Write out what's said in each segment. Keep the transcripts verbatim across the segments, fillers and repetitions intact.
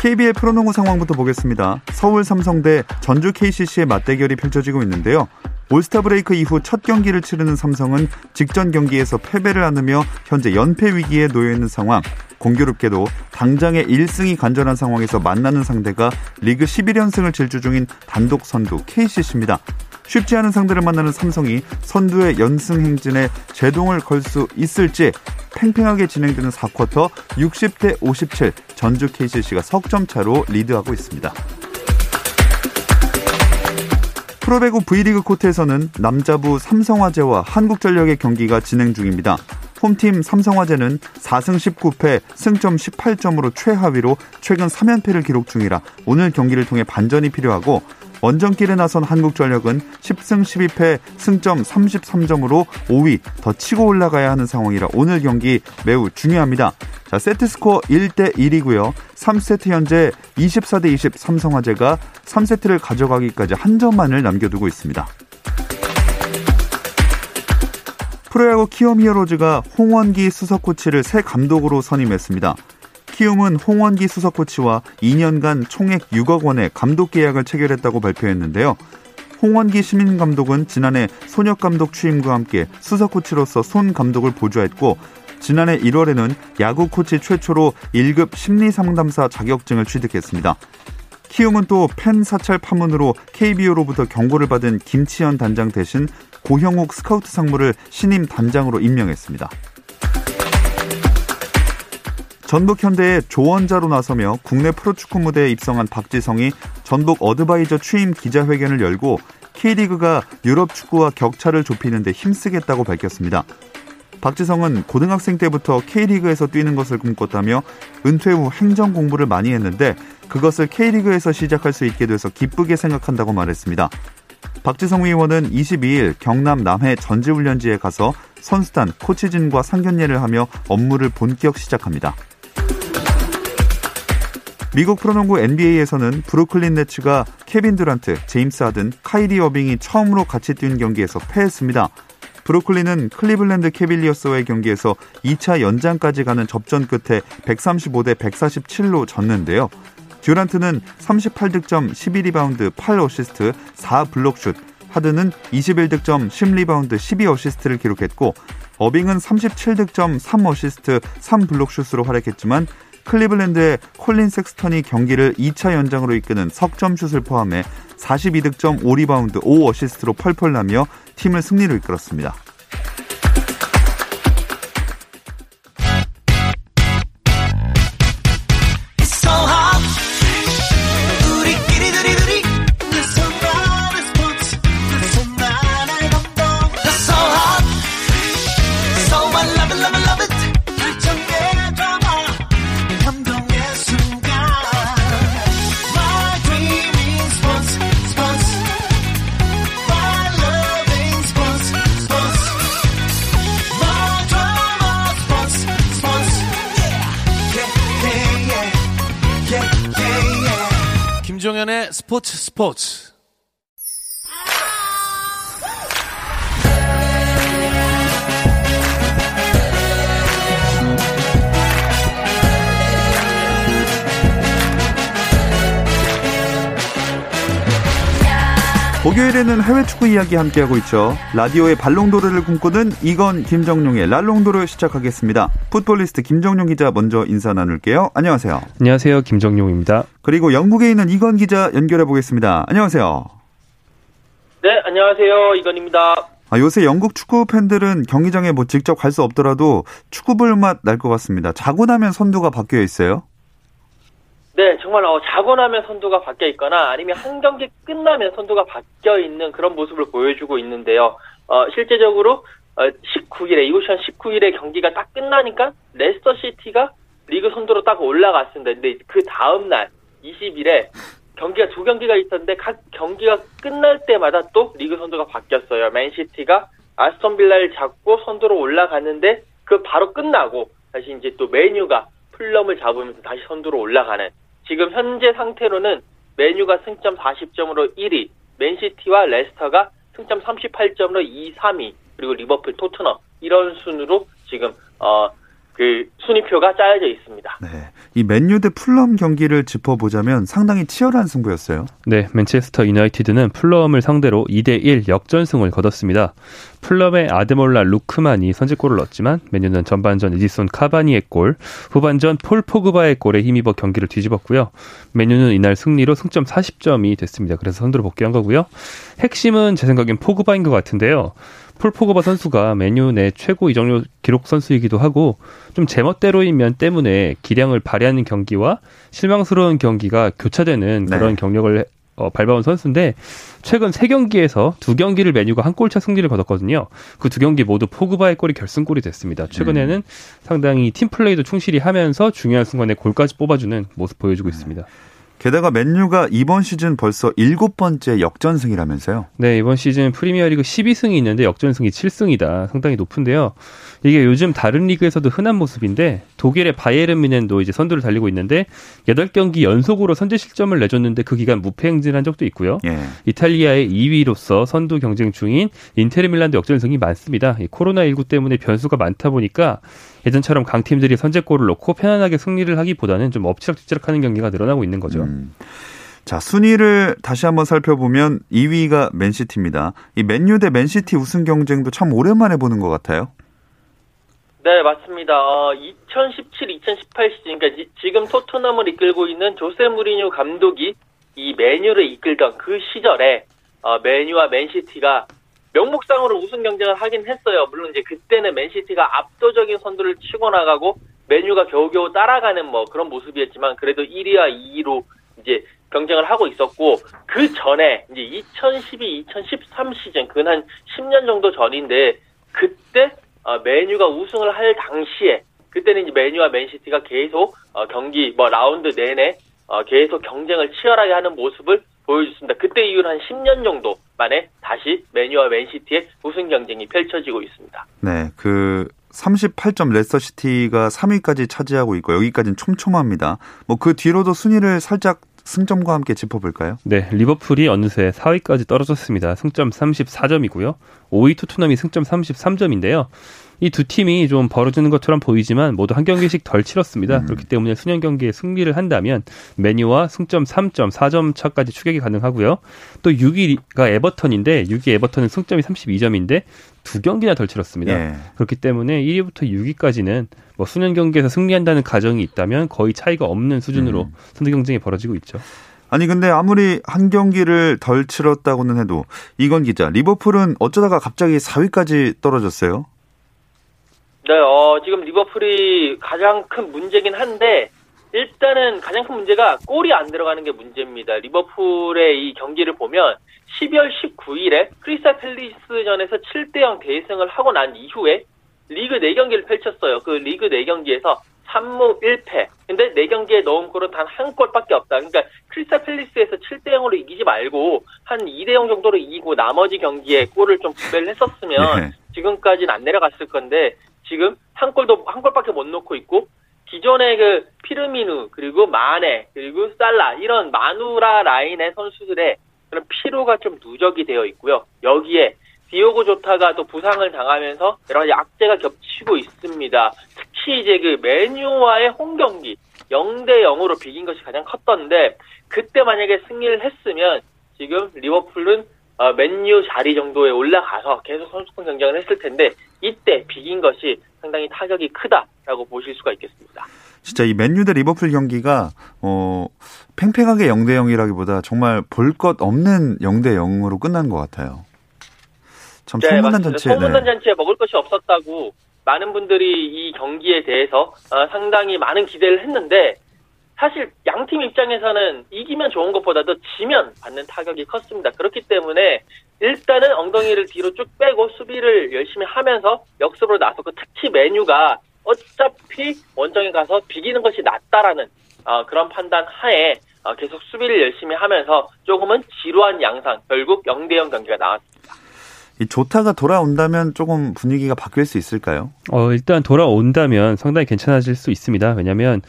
케이비엘 프로농구 상황부터 보겠습니다. 서울 삼성대 전주 케이씨씨의 맞대결이 펼쳐지고 있는데요. 올스타 브레이크 이후 첫 경기를 치르는 삼성은 직전 경기에서 패배를 안으며 현재 연패 위기에 놓여있는 상황. 공교롭게도 당장의 일 승이 간절한 상황에서 만나는 상대가 리그 십일 연승을 질주 중인 단독 선두 케이씨씨입니다. 쉽지 않은 상대를 만나는 삼성이 선두의 연승 행진에 제동을 걸 수 있을지, 팽팽하게 진행되는 사 쿼터 육십 대 오십칠 전주 케이씨씨가 석점 차로 리드하고 있습니다. 프로배구 V리그 코트에서는 남자부 삼성화재와 한국전력의 경기가 진행 중입니다. 홈팀 삼성화재는 사 승 십구 패 승점 십팔 점으로 최하위로 최근 삼 연패를 기록 중이라 오늘 경기를 통해 반전이 필요하고, 원정길에 나선 한국전력은 십 승 십이 패 승점 삼십삼 점으로 오 위 더 치고 올라가야 하는 상황이라 오늘 경기 매우 중요합니다. 자, 세트스코어 일 대 일이고요. 삼 세트 현재 이십사 대 이십 삼성화재가 삼 세트를 가져가기까지 한 점만을 남겨두고 있습니다. 프로야구 키움 히어로즈가 홍원기 수석코치를 새 감독으로 선임했습니다. 키움은 홍원기 수석코치와 이 년간 총액 육억 원의 감독 계약을 체결했다고 발표했는데요. 홍원기 신인감독은 지난해 손혁 감독 취임과 함께 수석코치로서 손 감독을 보조했고, 지난해 일월에는 야구코치 최초로 일 급 심리상담사 자격증을 취득했습니다. 키움은 또 팬 사찰 파문으로 케이비오로부터 경고를 받은 김치현 단장 대신 고형욱 스카우트 상무를 신임 단장으로 임명했습니다. 전북 현대의 조언자로 나서며 국내 프로축구 무대에 입성한 박지성이 전북 어드바이저 취임 기자회견을 열고 K리그가 유럽 축구와 격차를 좁히는 데 힘쓰겠다고 밝혔습니다. 박지성은 고등학생 때부터 K리그에서 뛰는 것을 꿈꿨다며 은퇴 후 행정 공부를 많이 했는데 그것을 K리그에서 시작할 수 있게 돼서 기쁘게 생각한다고 말했습니다. 박지성 의원은 이십이 일 경남 남해 전지훈련지에 가서 선수단, 코치진과 상견례를 하며 업무를 본격 시작합니다. 미국 프로농구 엔비에이에서는 브루클린 네츠가 케빈 듀란트, 제임스 하든, 카이리 어빙이 처음으로 같이 뛴 경기에서 패했습니다. 브루클린은 클리블랜드 캐빌리어스와의 경기에서 이 차 연장까지 가는 접전 끝에 백삼십오 대 백사십칠로 졌는데요. 듀란트는 삼십팔 득점, 십일 리바운드, 팔 어시스트, 사 블록슛, 하든은 이십일 득점, 십 리바운드, 십이 어시스트를 기록했고, 어빙은 삼십칠 득점, 삼 어시스트, 삼 블록슛으로 활약했지만 클리블랜드의 콜린 섹스턴이 경기를 이 차 연장으로 이끄는 석점슛을 포함해 사십이 득점, 오 리바운드, 오 어시스트로 펄펄 나며 팀을 승리로 이끌었습니다. 김종현의 스포츠 스포츠 목요일에는 해외 축구 이야기 함께하고 있죠. 라디오의 발롱도르를 꿈꾸는 이건 김정룡의 랄롱도르 시작하겠습니다. 풋볼리스트 김정룡 기자 먼저 인사 나눌게요. 안녕하세요. 안녕하세요. 김정룡입니다. 그리고 영국에 있는 이건 기자 연결해 보겠습니다. 안녕하세요. 네, 안녕하세요. 이건입니다. 아, 요새 영국 축구 팬들은 경기장에 뭐 직접 갈 수 없더라도 축구 볼 맛 날 것 같습니다. 자고 나면 선두가 바뀌어 있어요. 네, 정말 어, 자고 나면 선두가 바뀌어 있거나 아니면 한 경기 끝나면 선두가 바뀌어 있는 그런 모습을 보여주고 있는데요. 어, 실제적으로 십구 일에 이월 십구 일에 경기가 딱 끝나니까 레스터 시티가 리그 선두로 딱 올라갔습니다. 근데 그 다음 날 이십일에 경기가 두 경기가 있었는데 각 경기가 끝날 때마다 또 리그 선두가 바뀌었어요. 맨시티가 아스톤 빌라를 잡고 선두로 올라갔는데 그 바로 끝나고 다시 이제 또 맨유가 풀럼을 잡으면서 다시 선두로 올라가는, 지금 현재 상태로는 맨유가 승점 사십 점으로 일 위, 맨시티와 레스터가 승점 삼십팔 점으로 이, 삼 위, 그리고 리버풀, 토트넘 이런 순으로 지금 어 그 순위표가 짜여져 있습니다. 네, 이 맨유 대 풀럼 경기를 짚어보자면 상당히 치열한 승부였어요. 네, 맨체스터 유나이티드는 풀럼을 상대로 이 대 일 역전승을 거뒀습니다. 풀럼의 아데몰라 루크만이 선제골을 넣었지만 맨유는 전반전 에디손 카바니의 골, 후반전 폴 포그바의 골에 힘입어 경기를 뒤집었고요. 맨유는 이날 승리로 승점 사십 점이 됐습니다. 그래서 선두로 복귀한 거고요. 핵심은 제 생각엔 포그바인 것 같은데요. 폴 포그바 선수가 맨유 내 최고 이적료 기록 선수이기도 하고 좀 제멋대로인 면 때문에 기량을 발휘하는 경기와 실망스러운 경기가 교차되는 그런 네. 경력을 어, 밟아온 선수인데 최근 세 경기에서 두 경기를 맨유가 한 골차 승리를 거뒀거든요. 그 두 경기 모두 포그바의 골이 결승골이 됐습니다. 최근에는 음. 상당히 팀플레이도 충실히 하면서 중요한 순간에 골까지 뽑아주는 모습 보여주고 음. 있습니다. 게다가 맨유가 이번 시즌 벌써 일곱 번째 역전승이라면서요? 네, 이번 시즌 프리미어리그 십이 승이 있는데 역전승이 칠 승이다. 상당히 높은데요. 이게 요즘 다른 리그에서도 흔한 모습인데 독일의 바이에른 뮌헨도 이제 선두를 달리고 있는데 여덟 경기 연속으로 선제 실점을 내줬는데 그 기간 무패 행진한 적도 있고요. 예. 이탈리아의 이 위로서 선두 경쟁 중인 인테르 밀란도 역전승이 많습니다. 코로나십구 때문에 변수가 많다 보니까 예전처럼 강팀들이 선제골을 넣고 편안하게 승리를 하기보다는 좀 엎치락뒤치락하는 경기가 늘어나고 있는 거죠. 음. 자, 순위를 다시 한번 살펴보면 이 위가 맨시티입니다. 이 맨유 대 맨시티 우승 경쟁도 참 오랜만에 보는 것 같아요. 네, 맞습니다. 어, 이천십칠 이천십팔 시즌, 그러니까 지금 토트넘을 이끌고 있는 조세 무리뉴 감독이 이 맨유를 이끌던 그 시절에 어, 맨유와 맨시티가 명목상으로 우승 경쟁을 하긴 했어요. 물론 이제 그때는 맨시티가 압도적인 선두를 치고 나가고 맨유가 겨우겨우 따라가는 뭐 그런 모습이었지만 그래도 일 위와 이 위로 이제 경쟁을 하고 있었고, 그 전에 이제 이천십이 이천십삼 시즌, 그건 한 십 년 정도 전인데 그때 어, 맨유가 우승을 할 당시에 그때는 이제 맨유와 맨시티가 계속 어, 경기 뭐 라운드 내내 어, 계속 경쟁을 치열하게 하는 모습을 보여줬습니다. 그때 이후로 한 십 년 정도 만에 다시 맨유와 맨시티의 우승 경쟁이 펼쳐지고 있습니다. 네, 그 삼십팔 점 레스터시티가 삼 위까지 차지하고 있고 여기까지는 촘촘합니다. 뭐 그 뒤로도 순위를 살짝 승점과 함께 짚어볼까요? 네, 리버풀이 어느새 사 위까지 떨어졌습니다. 승점 삼십사 점이고요. 오 위 토트넘이 승점 삼십삼 점인데요. 이 두 팀이 좀 벌어지는 것처럼 보이지만 모두 한 경기씩 덜 치렀습니다. 음. 그렇기 때문에 수년 경기에 승리를 한다면 맨유와 승점 삼 점, 사 점 차까지 추격이 가능하고요. 또 육 위가 에버턴인데 육 위 에버턴은 승점이 삼십이 점인데 두 경기나 덜 치렀습니다. 예. 그렇기 때문에 일 위부터 육 위까지는 뭐 수년 경기에서 승리한다는 가정이 있다면 거의 차이가 없는 수준으로 음. 선두 경쟁이 벌어지고 있죠. 아니 근데 아무리 한 경기를 덜 치렀다고는 해도 이건 기자, 리버풀은 어쩌다가 갑자기 사 위까지 떨어졌어요? 네, 어, 지금 리버풀이 가장 큰 문제긴 한데 일단은 가장 큰 문제가 골이 안 들어가는 게 문제입니다. 리버풀의 이 경기를 보면 십이월 십구일에 크리스탈 팰리스전에서 칠 대 영 대승을 하고 난 이후에 리그 네 경기를 펼쳤어요. 그 리그 네 경기에서 삼무 일패. 근데 네 경기에 넣은 골은 단 한 골밖에 없다. 그러니까 크리스탈 팰리스에서 칠 대 영으로 이기지 말고 한 이 대 영 정도로 이기고 나머지 경기에 골을 좀 분배를 했었으면 지금까지는 안 내려갔을 건데 지금 한 골도 한 골밖에 못 넣고 있고 기존의 그 피르미누 그리고 마네 그리고 살라 이런 마누라 라인의 선수들의 그런 피로가 좀 누적이 되어 있고요. 여기에 디오고 조타가 또 부상을 당하면서 여러 가지 악재가 겹치고 있습니다. 특히 이제 그 메뉴와의 홈 경기 영 대 영으로 비긴 것이 가장 컸던데 그때 만약에 승리를 했으면 지금 리버풀은 어, 맨유 자리 정도에 올라가서 계속 선수권 경쟁을 했을 텐데 이때 비긴 것이 상당히 타격이 크다라고 보실 수가 있겠습니다. 진짜 이 맨유 대 리버풀 경기가 어, 팽팽하게 영 대 영이라기보다 정말 볼 것 없는 영 대 영으로 끝난 것 같아요. 참 네, 소문난 잔치에. 소문난 잔치에 네. 먹을 것이 없었다고 많은 분들이 이 경기에 대해서 어, 상당히 많은 기대를 했는데 사실 양팀 입장에서는 이기면 좋은 것보다도 지면 받는 타격이 컸습니다. 그렇기 때문에 일단은 엉덩이를 뒤로 쭉 빼고 수비를 열심히 하면서 역습으로 나섰고, 특히 메뉴가 어차피 원정에 가서 비기는 것이 낫다라는 어, 그런 판단 하에 어, 계속 수비를 열심히 하면서 조금은 지루한 양상, 결국 영 대 영 경기가 나왔습니다. 이 조타가 돌아온다면 조금 분위기가 바뀔 수 있을까요? 어, 일단 돌아온다면 상당히 괜찮아질 수 있습니다. 왜냐하면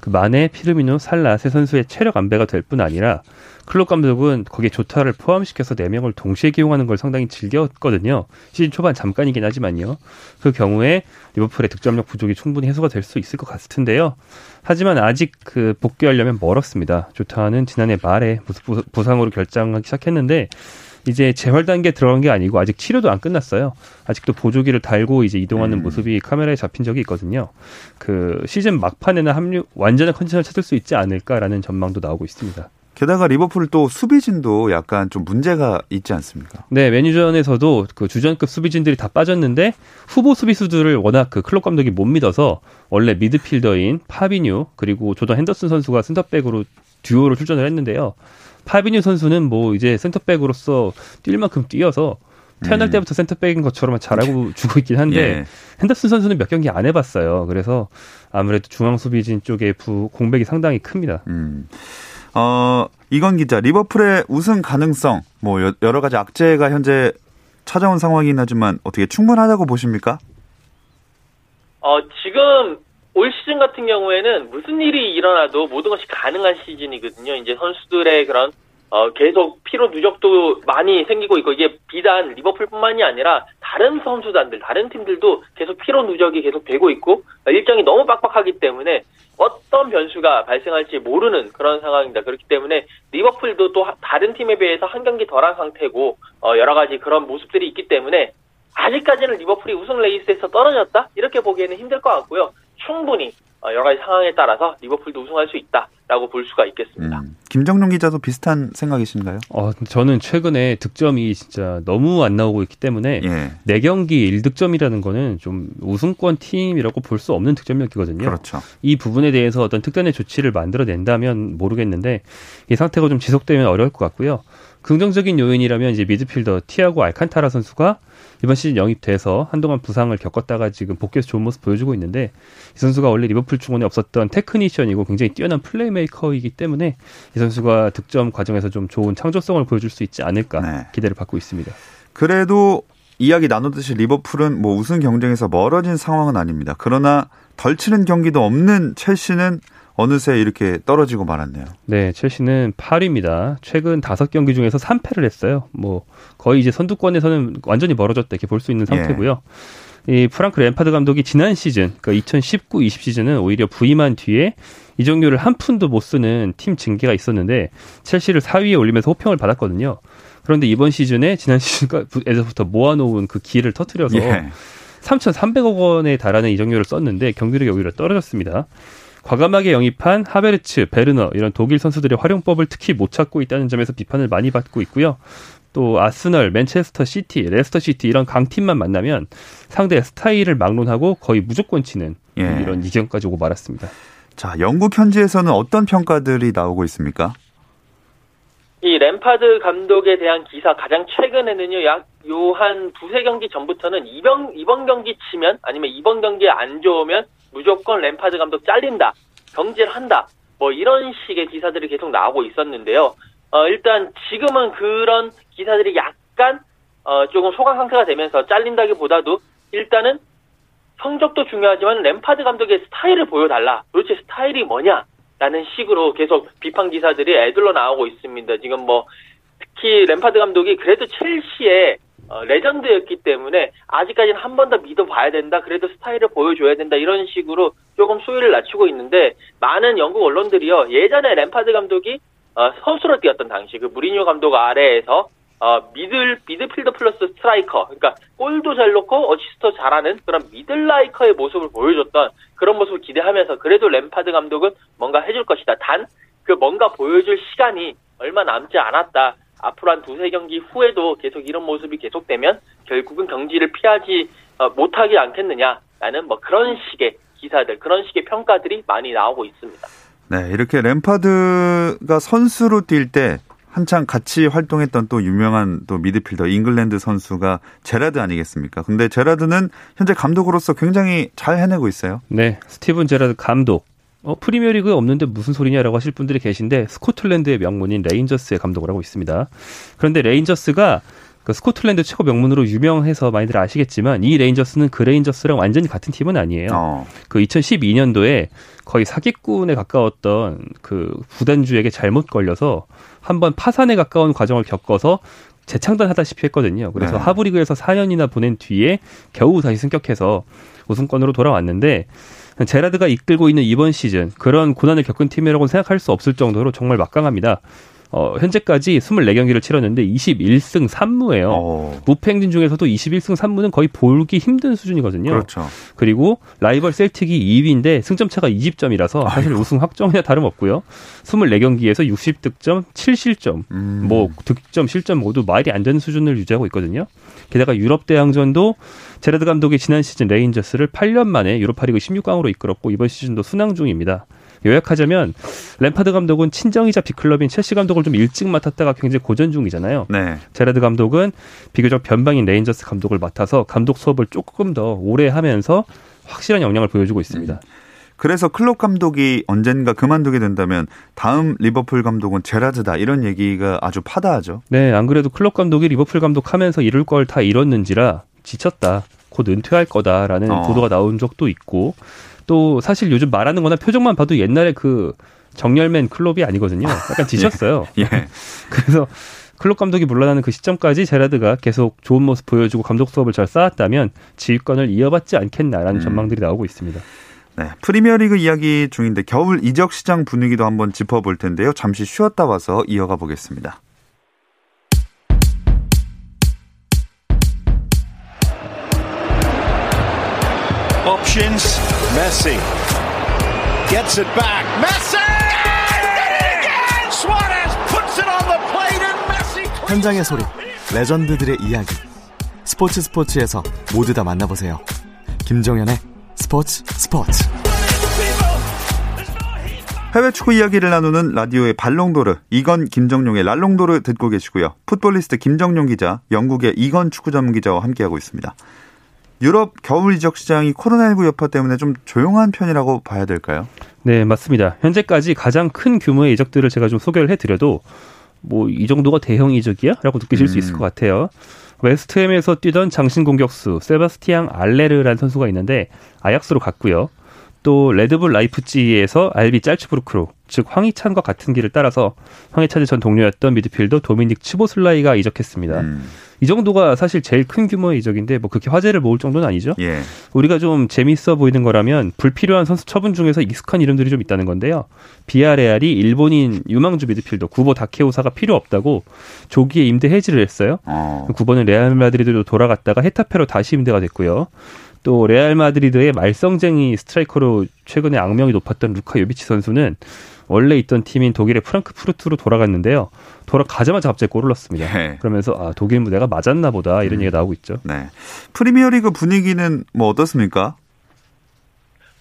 그 마네, 피르미누, 살라 세 선수의 체력 안배가 될 뿐 아니라 클롭 감독은 거기에 조타를 포함시켜서 네 명을 동시에 기용하는 걸 상당히 즐겼거든요. 시즌 초반 잠깐이긴 하지만요. 그 경우에 리버풀의 득점력 부족이 충분히 해소가 될 수 있을 것 같은데요. 하지만 아직 그 복귀하려면 멀었습니다. 조타는 지난해 말에 부상으로 결장하기 시작했는데 이제 재활 단계에 들어간 게 아니고 아직 치료도 안 끝났어요. 아직도 보조기를 달고 이제 이동하는 음. 모습이 카메라에 잡힌 적이 있거든요. 그 시즌 막판에는 합류, 완전한 컨디션을 찾을 수 있지 않을까라는 전망도 나오고 있습니다. 게다가 리버풀 또 수비진도 약간 좀 문제가 있지 않습니까? 네, 맨유전에서도 그 주전급 수비진들이 다 빠졌는데 후보 수비수들을 워낙 그 클롭 감독이 못 믿어서 원래 미드필더인 파비뉴 그리고 조던 핸더슨 선수가 센터백으로 듀오로 출전을 했는데요. 파비뉴 선수는 뭐 이제 센터백으로서 뛸 만큼 뛰어서 태어날 때부터 음. 센터백인 것처럼 잘하고 주고 있긴 한데 예. 핸더슨 선수는 몇 경기 안 해봤어요. 그래서 아무래도 중앙 수비진 쪽에 부, 공백이 상당히 큽니다. 음. 어, 이건 기자, 리버풀의 우승 가능성, 뭐 여, 여러 가지 악재가 현재 찾아온 상황이긴 하지만 어떻게 충분하다고 보십니까? 어, 지금 올 시즌 같은 경우에는 무슨 일이 일어나도 모든 것이 가능한 시즌이거든요. 이제 선수들의 그런 어, 계속 피로 누적도 많이 생기고 있고, 이게 비단 리버풀뿐만이 아니라 다른 선수단들, 다른 팀들도 계속 피로 누적이 계속 되고 있고, 일정이 너무 빡빡하기 때문에 어떤 변수가 발생할지 모르는 그런 상황입니다. 그렇기 때문에 리버풀도 또 다른 팀에 비해서 한 경기 덜한 상태고, 어, 여러 가지 그런 모습들이 있기 때문에 아직까지는 리버풀이 우승 레이스에서 떨어졌다? 이렇게 보기에는 힘들 것 같고요. 충분히 여러 가지 상황에 따라서 리버풀도 우승할 수 있다라고 볼 수가 있겠습니다. 음, 김정룡 기자도 비슷한 생각이신가요? 어, 저는 최근에 득점이 진짜 너무 안 나오고 있기 때문에 예. 네 경기 일 득점이라는 거는 좀 우승권 팀이라고 볼 수 없는 득점력이거든요. 그렇죠. 이 부분에 대해서 어떤 특단의 조치를 만들어낸다면 모르겠는데 이 상태가 좀 지속되면 어려울 것 같고요. 긍정적인 요인이라면 이제 미드필더 티아고 알칸타라 선수가 이번 시즌 영입돼서 한동안 부상을 겪었다가 지금 복귀해서 좋은 모습 보여주고 있는데 이 선수가 원래 리버풀 중원에 없었던 테크니션이고 굉장히 뛰어난 플레이메이커이기 때문에 이 선수가 득점 과정에서 좀 좋은 창조성을 보여줄 수 있지 않을까 네. 기대를 받고 있습니다. 그래도 이야기 나누듯이 리버풀은 뭐 우승 경쟁에서 멀어진 상황은 아닙니다. 그러나 덜 치는 경기도 없는 첼시는 어느새 이렇게 떨어지고 말았네요. 네, 첼시는 팔 위입니다. 최근 다섯 경기 중에서 삼 패를 했어요. 뭐 거의 이제 선두권에서는 완전히 멀어졌다 이렇게 볼 수 있는 상태고요. 예. 이 프랑크 램파드 감독이 지난 시즌, 그러니까 이천십구 이십 시즌은 오히려 부임한 뒤에 이적료를 한 푼도 못 쓰는 팀 징계가 있었는데 첼시를 사 위에 올리면서 호평을 받았거든요. 그런데 이번 시즌에 지난 시즌에서부터 모아놓은 그 기회를 터뜨려서 예. 삼천삼백억 원에 달하는 이적료를 썼는데 경기력이 오히려 떨어졌습니다. 과감하게 영입한 하베르츠, 베르너 이런 독일 선수들의 활용법을 특히 못 찾고 있다는 점에서 비판을 많이 받고 있고요. 또 아스널, 맨체스터 시티, 레스터 시티 이런 강팀만 만나면 상대의 스타일을 막론하고 거의 무조건 치는 예. 이런 이견까지 오고 말았습니다. 자, 영국 현지에서는 어떤 평가들이 나오고 있습니까? 이 램파드 감독에 대한 기사 가장 최근에는요, 약 요 한 두세 경기 전부터는 이번, 이번 경기 치면 아니면 이번 경기에 안 좋으면 무조건 램파드 감독 잘린다, 경질한다, 뭐 이런 식의 기사들이 계속 나오고 있었는데요. 어, 일단 지금은 그런 기사들이 약간 어, 조금 소강 상태가 되면서 잘린다기보다도 일단은 성적도 중요하지만 램파드 감독의 스타일을 보여달라, 도대체 스타일이 뭐냐? 라는 식으로 계속 비판 기사들이 애들로 나오고 있습니다. 지금 뭐 특히 램파드 감독이 그래도 첼시의 어, 레전드였기 때문에 아직까지는 한 번 더 믿어봐야 된다. 그래도 스타일을 보여줘야 된다. 이런 식으로 조금 수위를 낮추고 있는데 많은 영국 언론들이요. 예전에 램파드 감독이 어, 선수로 뛰었던 당시 그 무리뉴 감독 아래에서 어, 미들, 미드필더 플러스 스트라이커, 그러니까 골도 잘 넣고 어시스트 잘하는 그런 미들라이커의 모습을 보여줬던 그런 모습을 기대하면서 그래도 램파드 감독은 뭔가 해줄 것이다. 단 그 뭔가 보여줄 시간이 얼마 남지 않았다. 앞으로 한 두세 경기 후에도 계속 이런 모습이 계속되면 결국은 경기를 피하지 어, 못하지 않겠느냐라는 뭐 그런 식의 기사들, 그런 식의 평가들이 많이 나오고 있습니다. 네, 이렇게 램파드가 선수로 뛸 때 한창 같이 활동했던 또 유명한 또 미드필더 잉글랜드 선수가 제라드 아니겠습니까? 근데 제라드는 현재 감독으로서 굉장히 잘 해내고 있어요. 네, 스티븐 제라드 감독. 어, 프리미어리그에 없는데 무슨 소리냐라고 하실 분들이 계신데 스코틀랜드의 명문인 레인저스의 감독을 하고 있습니다. 그런데 레인저스가 그 스코틀랜드 최고 명문으로 유명해서 많이들 아시겠지만 이 레인저스는 그 레인저스랑 완전히 같은 팀은 아니에요. 어. 그 이천십이 년도에 거의 사기꾼에 가까웠던 그 구단주에게 잘못 걸려서 한번 파산에 가까운 과정을 겪어서 재창단하다시피 했거든요. 그래서 네. 하부리그에서 사 년이나 보낸 뒤에 겨우 다시 승격해서 우승권으로 돌아왔는데 제라드가 이끌고 있는 이번 시즌 그런 고난을 겪은 팀이라고 생각할 수 없을 정도로 정말 막강합니다. 어, 현재까지 이십사 경기를 치렀는데 이십일 승 삼 무예요. 오. 무패 행진 중에서도 이십일 승 삼 무는 거의 보기 힘든 수준이거든요. 그렇죠. 그리고 라이벌 셀틱이 이 위인데 승점차가 이십 점이라서 사실 아이고. 우승 확정이나 다름없고요. 이십사 경기에서 육십 득점, 칠 실점, 음. 뭐 득점, 실점 모두 말이 안 되는 수준을 유지하고 있거든요. 게다가 유럽 대항전도 제라드 감독이 지난 시즌 레인저스를 팔 년 만에 유로파리그 십육 강으로 이끌었고 이번 시즌도 순항 중입니다. 요약하자면 램파드 감독은 친정이자 B클럽인 첼시 감독을 좀 일찍 맡았다가 굉장히 고전 중이잖아요. 네. 제라드 감독은 비교적 변방인 레인저스 감독을 맡아서 감독 수업을 조금 더 오래 하면서 확실한 역량을 보여주고 있습니다. 음. 그래서 클롭 감독이 언젠가 그만두게 된다면 다음 리버풀 감독은 제라드다 이런 얘기가 아주 파다하죠. 네, 안 그래도 클롭 감독이 리버풀 감독하면서 이룰 걸 다 이뤘는지라 지쳤다, 곧 은퇴할 거다라는 어. 보도가 나온 적도 있고 또 사실 요즘 말하는 거나 표정만 봐도 옛날에 그 정열맨 클롭이 아니거든요. 약간 뒤졌어요. 예, 예. 그래서 클롭 감독이 물러나는 그 시점까지 제라드가 계속 좋은 모습 보여주고 감독 수업을 잘 쌓았다면 지휘권을 이어받지 않겠나라는 음. 전망들이 나오고 있습니다. 네, 프리미어리그 이야기 중인데 겨울 이적 시장 분위기도 한번 짚어볼 텐데요. 잠시 쉬었다 와서 이어가 보겠습니다. 옵션스 Messi gets it back. Messi! Did it again! Suarez puts it on the plate and Messi. 현장의 소리, 레전드들의 이야기. 스포츠 스포츠에서 모두 다 만나보세요. 김종현의 스포츠 스포츠. 해외 축구 이야기를 나누는 라디오의 발롱도르, 이건 김정룡의 랄롱도르 듣고 계시고요. 풋볼리스트 김정룡 기자, 영국의 이건 축구 전문 기자와 함께하고 있습니다. 유럽 겨울 이적 시장이 코로나십구 여파 때문에 좀 조용한 편이라고 봐야 될까요? 네, 맞습니다. 현재까지 가장 큰 규모의 이적들을 제가 좀 소개를 해드려도 뭐 이 정도가 대형 이적이야? 라고 느끼실 음. 수 있을 것 같아요. 웨스트햄에서 뛰던 장신 공격수 세바스티앙 알레르라는 선수가 있는데 아약스로 갔고요. 또 레드불 라이프치히에서 알비 짤츠부르크로, 즉 황희찬과 같은 길을 따라서 황희찬의 전 동료였던 미드필더 도미닉 츠보슬라이가 이적했습니다. 음. 이 정도가 사실 제일 큰 규모의 이적인데 뭐 그렇게 화제를 모을 정도는 아니죠. 예. 우리가 좀 재미있어 보이는 거라면 불필요한 선수 처분 중에서 익숙한 이름들이 좀 있다는 건데요. 비아레알이 일본인 유망주 미드필더 구보 다케오사가 필요 없다고 조기에 임대 해지를 했어요. 어. 구보는 레알 마드리드로 돌아갔다가 헤타페로 다시 임대가 됐고요. 또 레알 마드리드의 말썽쟁이 스트라이커로 최근에 악명이 높았던 루카 요비치 선수는 원래 있던 팀인 독일의 프랑크푸르트로 돌아갔는데요. 돌아가자마자 갑자기 골을 넣었습니다. 예. 그러면서 아, 독일 무대가 맞았나 보다 이런 음. 얘기가 나오고 있죠. 네. 프리미어리그 분위기는 뭐 어떻습니까?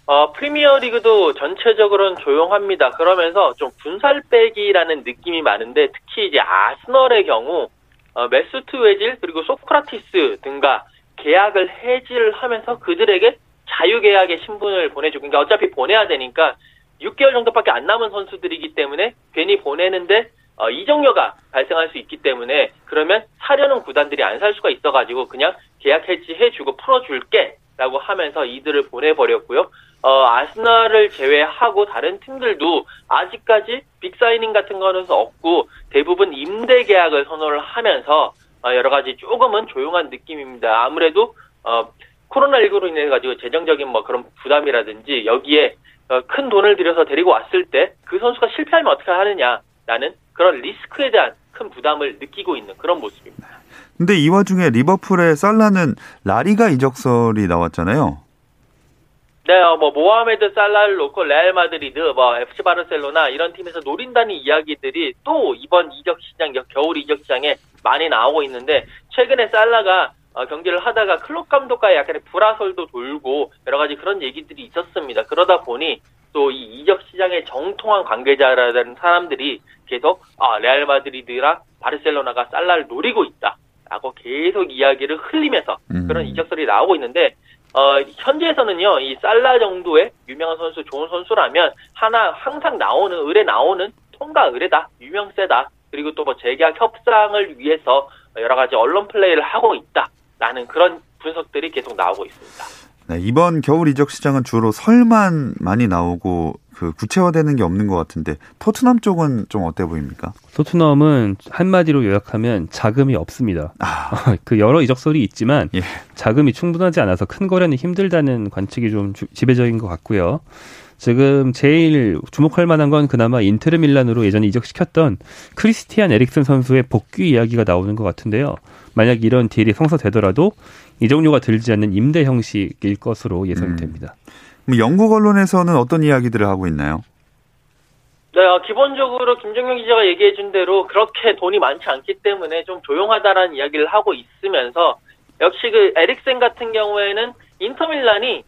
어, 프리미어리그도 전체적으로는 조용합니다. 그러면서 좀 분살빼기라는 느낌이 많은데 특히 이제 아스널의 경우 어, 메수트 외질 그리고 소크라티스 등과 계약을 해지를 하면서 그들에게 자유계약의 신분을 보내주고, 그러니까 어차피 보내야 되니까 육 개월 정도밖에 안 남은 선수들이기 때문에 괜히 보내는데 어, 이적료가 발생할 수 있기 때문에 그러면 사려는 구단들이 안 살 수가 있어가지고 그냥 계약 해지해주고 풀어줄게 라고 하면서 이들을 보내버렸고요. 어, 아스널을 제외하고 다른 팀들도 아직까지 빅사이닝 같은 거는 없고 대부분 임대 계약을 선호를 하면서 여러 가지 조금은 조용한 느낌입니다. 아무래도 어, 코로나십구로 인해 가지고 재정적인 뭐 그런 부담이라든지 여기에 어, 큰 돈을 들여서 데리고 왔을 때 그 선수가 실패하면 어떻게 하느냐라는 그런 리스크에 대한 큰 부담을 느끼고 있는 그런 모습입니다. 근데 이 와중에 리버풀의 살라는 라리가 이적설이 나왔잖아요. 네, 어, 뭐 모하메드 살라를 놓고 레알 마드리드, 뭐 에프씨 바르셀로나 이런 팀에서 노린다는 이야기들이 또 이번 이적 시장, 겨울 이적 시장에 많이 나오고 있는데 최근에 살라가 어, 경기를 하다가 클롭 감독과의 약간의 불화설도 돌고 여러 가지 그런 얘기들이 있었습니다. 그러다 보니 또 이 이적 시장의 정통한 관계자라는 사람들이 계속 아, 레알 마드리드랑 바르셀로나가 살라를 노리고 있다라고 계속 이야기를 흘리면서 음. 그런 이적설이 나오고 있는데 어, 현재에서는요, 이 살라 정도의 유명한 선수, 좋은 선수라면 하나 항상 나오는 의뢰 나오는 통과 의뢰다, 유명세다. 그리고 또 뭐 재계약 협상을 위해서 여러 가지 언론 플레이를 하고 있다라는 그런 분석들이 계속 나오고 있습니다. 네, 이번 겨울 이적 시장은 주로 설만 많이 나오고 그 구체화되는 게 없는 것 같은데 토트넘 쪽은 좀 어때 보입니까? 토트넘은 한마디로 요약하면 자금이 없습니다. 아. 그 여러 이적설이 있지만 예. 자금이 충분하지 않아서 큰 거래는 힘들다는 관측이 좀 주, 지배적인 것 같고요. 지금 제일 주목할 만한 건 그나마 인테르 밀란으로 예전에 이적시켰던 크리스티안 에릭센 선수의 복귀 이야기가 나오는 것 같은데요. 만약 이런 딜이 성사되더라도 이적료가 들지 않는 임대 형식일 것으로 예상됩니다. 음. 영국 언론에서는 어떤 이야기들을 하고 있나요? 네, 기본적으로 김정룡 기자가 얘기해 준 대로 그렇게 돈이 많지 않기 때문에 좀 조용하다라는 이야기를 하고 있으면서 역시 그 에릭센 같은 경우에는 인터밀란이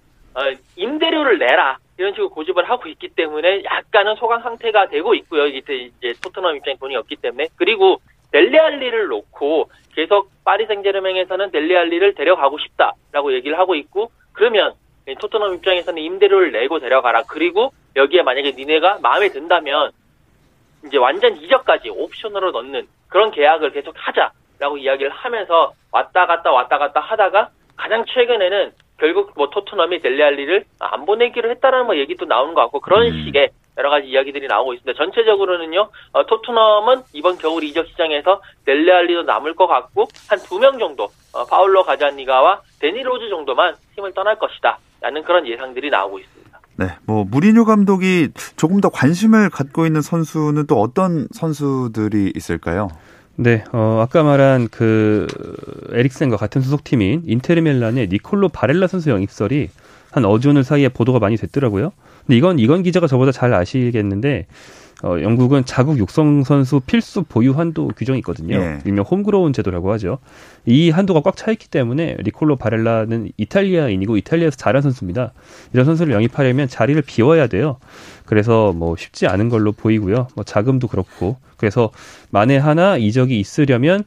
임대료를 내라. 이런 식으로 고집을 하고 있기 때문에 약간은 소강 상태가 되고 있고요. 이제 토트넘 입장에 돈이 없기 때문에. 그리고 델리알리를 놓고 계속 파리 생제르맹에서는 델리알리를 데려가고 싶다라고 얘기를 하고 있고 그러면 토트넘 입장에서는 임대료를 내고 데려가라. 그리고 여기에 만약에 니네가 마음에 든다면 이제 완전 이적까지 옵션으로 넣는 그런 계약을 계속 하자라고 이야기를 하면서 왔다 갔다 왔다 갔다 하다가 가장 최근에는 결국 뭐 토트넘이 델리알리를 안 보내기로 했다라는 뭐 얘기도 나오는 것 같고 그런 음. 식의 여러 가지 이야기들이 나오고 있습니다. 전체적으로는요 어, 토트넘은 이번 겨울 이적 시장에서 델리알리도 남을 것 같고 한 두 명 정도 어, 파울로 가자니가와 데니 로즈 정도만 팀을 떠날 것이다라는 그런 예상들이 나오고 있습니다. 네, 뭐 무리뉴 감독이 조금 더 관심을 갖고 있는 선수는 또 어떤 선수들이 있을까요? 네, 어, 아까 말한 그 에릭센과 같은 소속팀인 인테르밀란의 니콜로 바렐라 선수 영입설이 한 어지오늘 사이에 보도가 많이 됐더라고요. 근데 이건 이건 기자가 저보다 잘 아시겠는데 어, 영국은 자국 육성 선수 필수 보유 한도 규정이 있거든요. 예. 일명 홈그로운 제도라고 하죠. 이 한도가 꽉 차 있기 때문에 니콜로 바렐라는 이탈리아인이고 이탈리아에서 잘한 선수입니다. 이런 선수를 영입하려면 자리를 비워야 돼요. 그래서 뭐 쉽지 않은 걸로 보이고요. 뭐 자금도 그렇고. 그래서 만에 하나 이적이 있으려면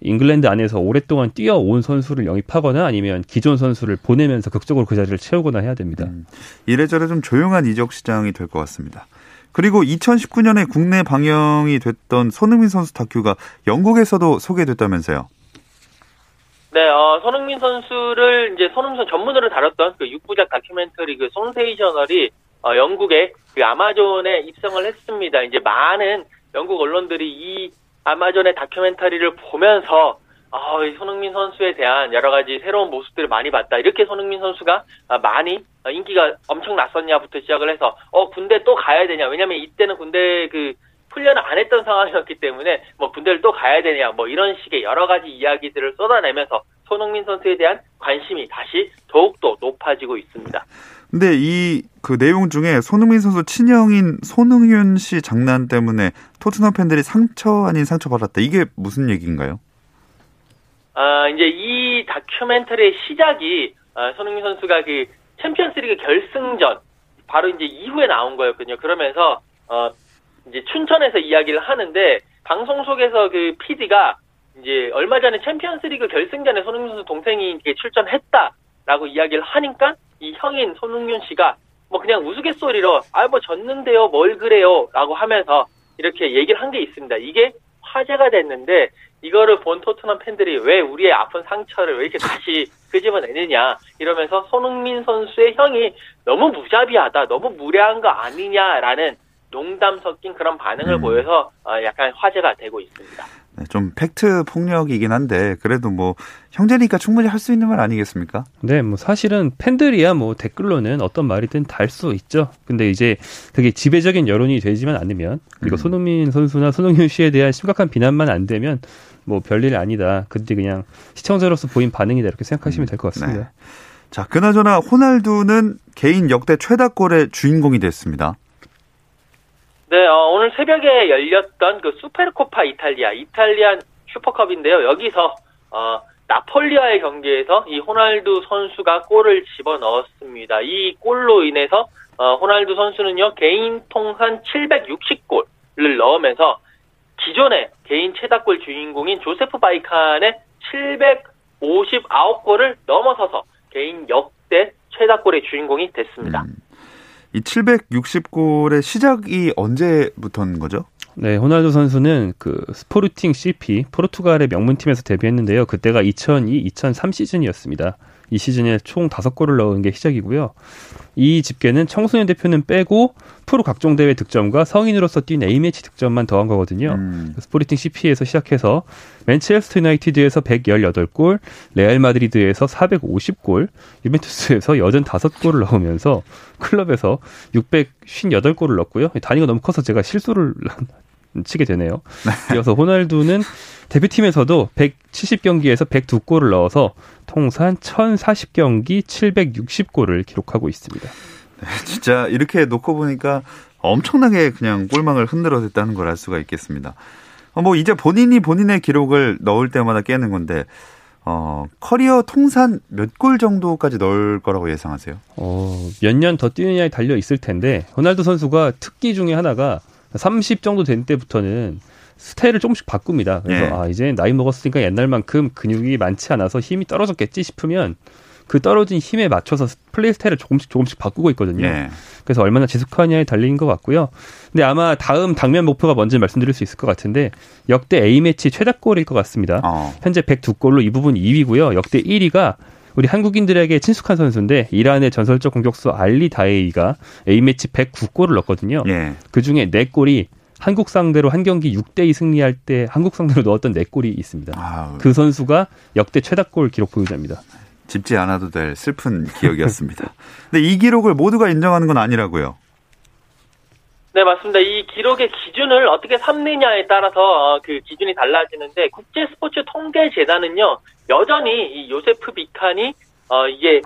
잉글랜드 안에서 오랫동안 뛰어온 선수를 영입하거나 아니면 기존 선수를 보내면서 극적으로 그 자리를 채우거나 해야 됩니다. 음, 이래저래 좀 조용한 이적 시장이 될 것 같습니다. 그리고 이천십구 년에 국내 방영이 됐던 손흥민 선수 다큐가 영국에서도 소개됐다면서요? 네, 어, 손흥민 선수를 이제 손흥민 선수 전문으로 다뤘던 그 육부작 다큐멘터리 그 송세이셔널이 어, 영국의 그 아마존에 입성을 했습니다. 이제 많은 영국 언론들이 이 아마존의 다큐멘터리를 보면서 아, 이 손흥민 선수에 대한 여러 가지 새로운 모습들을 많이 봤다. 이렇게 손흥민 선수가 많이 인기가 엄청 났었냐부터 시작을 해서 어 군대 또 가야 되냐. 왜냐면 이때는 군대 그 훈련을 안 했던 상황이었기 때문에 뭐 군대를 또 가야 되냐. 뭐 이런 식의 여러 가지 이야기들을 쏟아내면서 손흥민 선수에 대한 관심이 다시 더욱더 높아지고 있습니다. 근데 이 그 내용 중에 손흥민 선수 친형인 손흥윤 씨 장난 때문에 토트넘 팬들이 상처 아닌 상처 받았다. 이게 무슨 얘기인가요? 아, 이제 이 다큐멘터리의 시작이 아, 손흥민 선수가 그 챔피언스리그 결승전 바로 이제 이후에 나온 거였거든요. 그러면서 어, 이제 춘천에서 이야기를 하는데 방송 속에서 그 피디가 이제 얼마 전에 챔피언스리그 결승전에 손흥민 선수 동생이 이렇게 출전했다라고 이야기를 하니까 이 형인 손흥민 씨가 뭐 그냥 우스갯소리로 아 뭐 졌는데요 뭘 그래요 라고 하면서 이렇게 얘기를 한 게 있습니다. 이게 화제가 됐는데 이거를 본 토트넘 팬들이 왜 우리의 아픈 상처를 왜 이렇게 다시 끄집어내느냐 이러면서 손흥민 선수의 형이 너무 무자비하다 너무 무례한 거 아니냐라는 농담 섞인 그런 반응을 음. 보여서 약간 화제가 되고 있습니다. 좀 팩트 폭력이긴 한데 그래도 뭐 형제니까 충분히 할 수 있는 말 아니겠습니까? 네, 뭐 사실은 팬들이야 뭐 댓글로는 어떤 말이든 달 수 있죠. 근데 이제 그게 지배적인 여론이 되지만 않으면 그리고 음. 손흥민 선수나 손흥민 씨에 대한 심각한 비난만 안 되면 뭐 별일 아니다. 근데 그냥 시청자로서 보인 반응이다 이렇게 생각하시면 될 것 같습니다. 네. 자, 그나저나 호날두는 개인 역대 최다골의 주인공이 됐습니다. 네, 어, 오늘 새벽에 열렸던 그 수페르코파 이탈리아, 이탈리안 슈퍼컵인데요. 여기서, 어, 나폴리와의 경기에서 이 호날두 선수가 골을 집어넣었습니다. 이 골로 인해서 어, 호날두 선수는요 개인 통산 칠백육십 골을 넣으면서 기존의 개인 최다골 주인공인 조세프 바이칸의 칠백오십구 골을 넘어서서 개인 역대 최다골의 주인공이 됐습니다. 음. 이 칠백육십 골의 시작이 언제부터인 거죠? 네, 호날두 선수는 그 스포르팅 씨피, 포르투갈의 명문팀에서 데뷔했는데요. 그때가 이천이 이천삼 시즌이었습니다. 이 시즌에 총 다섯 골을 넣은 게 시작이고요. 이 집계는 청소년 대표는 빼고 프로 각종 대회 득점과 성인으로서 뛴 A매치 득점만 더한 거거든요. 음. 스포르팅 씨피에서 시작해서 맨체스터 유나이티드에서 백십팔 골, 레알 마드리드에서 사백오십 골, 유벤투스에서 여전 다섯 골을 넣으면서 클럽에서 육백오십팔 골을 넣었고요. 단위가 너무 커서 제가 실수를 치게 되네요. 이어서 호날두는 데뷔팀에서도 백칠십 경기에서 백이 골을 넣어서 통산 천사십 경기 칠백육십 골을 기록하고 있습니다. 네, 진짜 이렇게 놓고 보니까 엄청나게 그냥 골망을 흔들어댔다는 걸 알 수가 있겠습니다. 뭐 이제 본인이 본인의 기록을 넣을 때마다 깨는 건데 어, 커리어 통산 몇 골 정도까지 넣을 거라고 예상하세요? 어, 몇 년 더 뛰느냐에 달려 있을 텐데 호날두 선수가 특기 중에 하나가 삼십 정도 된 때부터는 스타일을 조금씩 바꿉니다. 그래서 네. 아, 이제 나이 먹었으니까 옛날만큼 근육이 많지 않아서 힘이 떨어졌겠지 싶으면 그 떨어진 힘에 맞춰서 플레이 스타일을 조금씩 조금씩 바꾸고 있거든요. 네. 그래서 얼마나 지속하냐에 달린 것 같고요. 근데 아마 다음 당면 목표가 뭔지 말씀드릴 수 있을 것 같은데 역대 A매치 최다골일 것 같습니다. 어. 현재 백이 골로 이 부분 이 위고요. 역대 일 위가 우리 한국인들에게 친숙한 선수인데 이란의 전설적 공격수 알리 다에이가 A매치 백구 골을 넣었거든요. 예. 그중에 네 골이 한국 상대로 한 경기 육 대 이 승리할 때 한국 상대로 넣었던 네 골이 있습니다. 아우. 그 선수가 역대 최다골 기록 보유자입니다. 짚지 않아도 될 슬픈 기억이었습니다. 근데 이 기록을 모두가 인정하는 건 아니라고요? 네, 맞습니다. 이 기록의 기준을 어떻게 삼느냐에 따라서 그 기준이 달라지는데 국제 스포츠 통계 재단은요. 여전히 이 요세프 비칸이 어 이게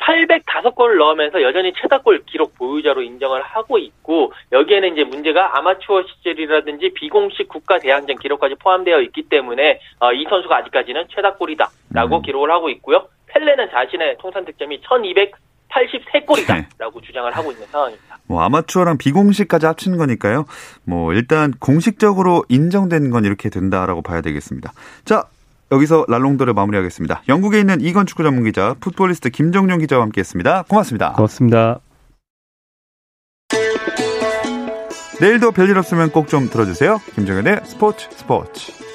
팔백오 골을 넣으면서 여전히 최다골 기록 보유자로 인정을 하고 있고 여기에는 이제 문제가 아마추어 시절이라든지 비공식 국가 대항전 기록까지 포함되어 있기 때문에 어 이 선수가 아직까지는 최다골이다라고 음. 기록을 하고 있고요. 펠레는 자신의 통산 득점이 천이백팔십삼 골이다라고 네. 주장을 하고 있는 상황입니다. 뭐 아마추어랑 비공식까지 합친 거니까요. 뭐 일단 공식적으로 인정된 건 이렇게 된다라고 봐야 되겠습니다. 자, 여기서 랄롱도를 마무리하겠습니다. 영국에 있는 이건 축구 전문 기자, 풋볼리스트 김정룡 기자와 함께했습니다. 고맙습니다. 고맙습니다. 내일도 별일 없으면 꼭 좀 들어주세요. 김정현의 스포츠 스포츠.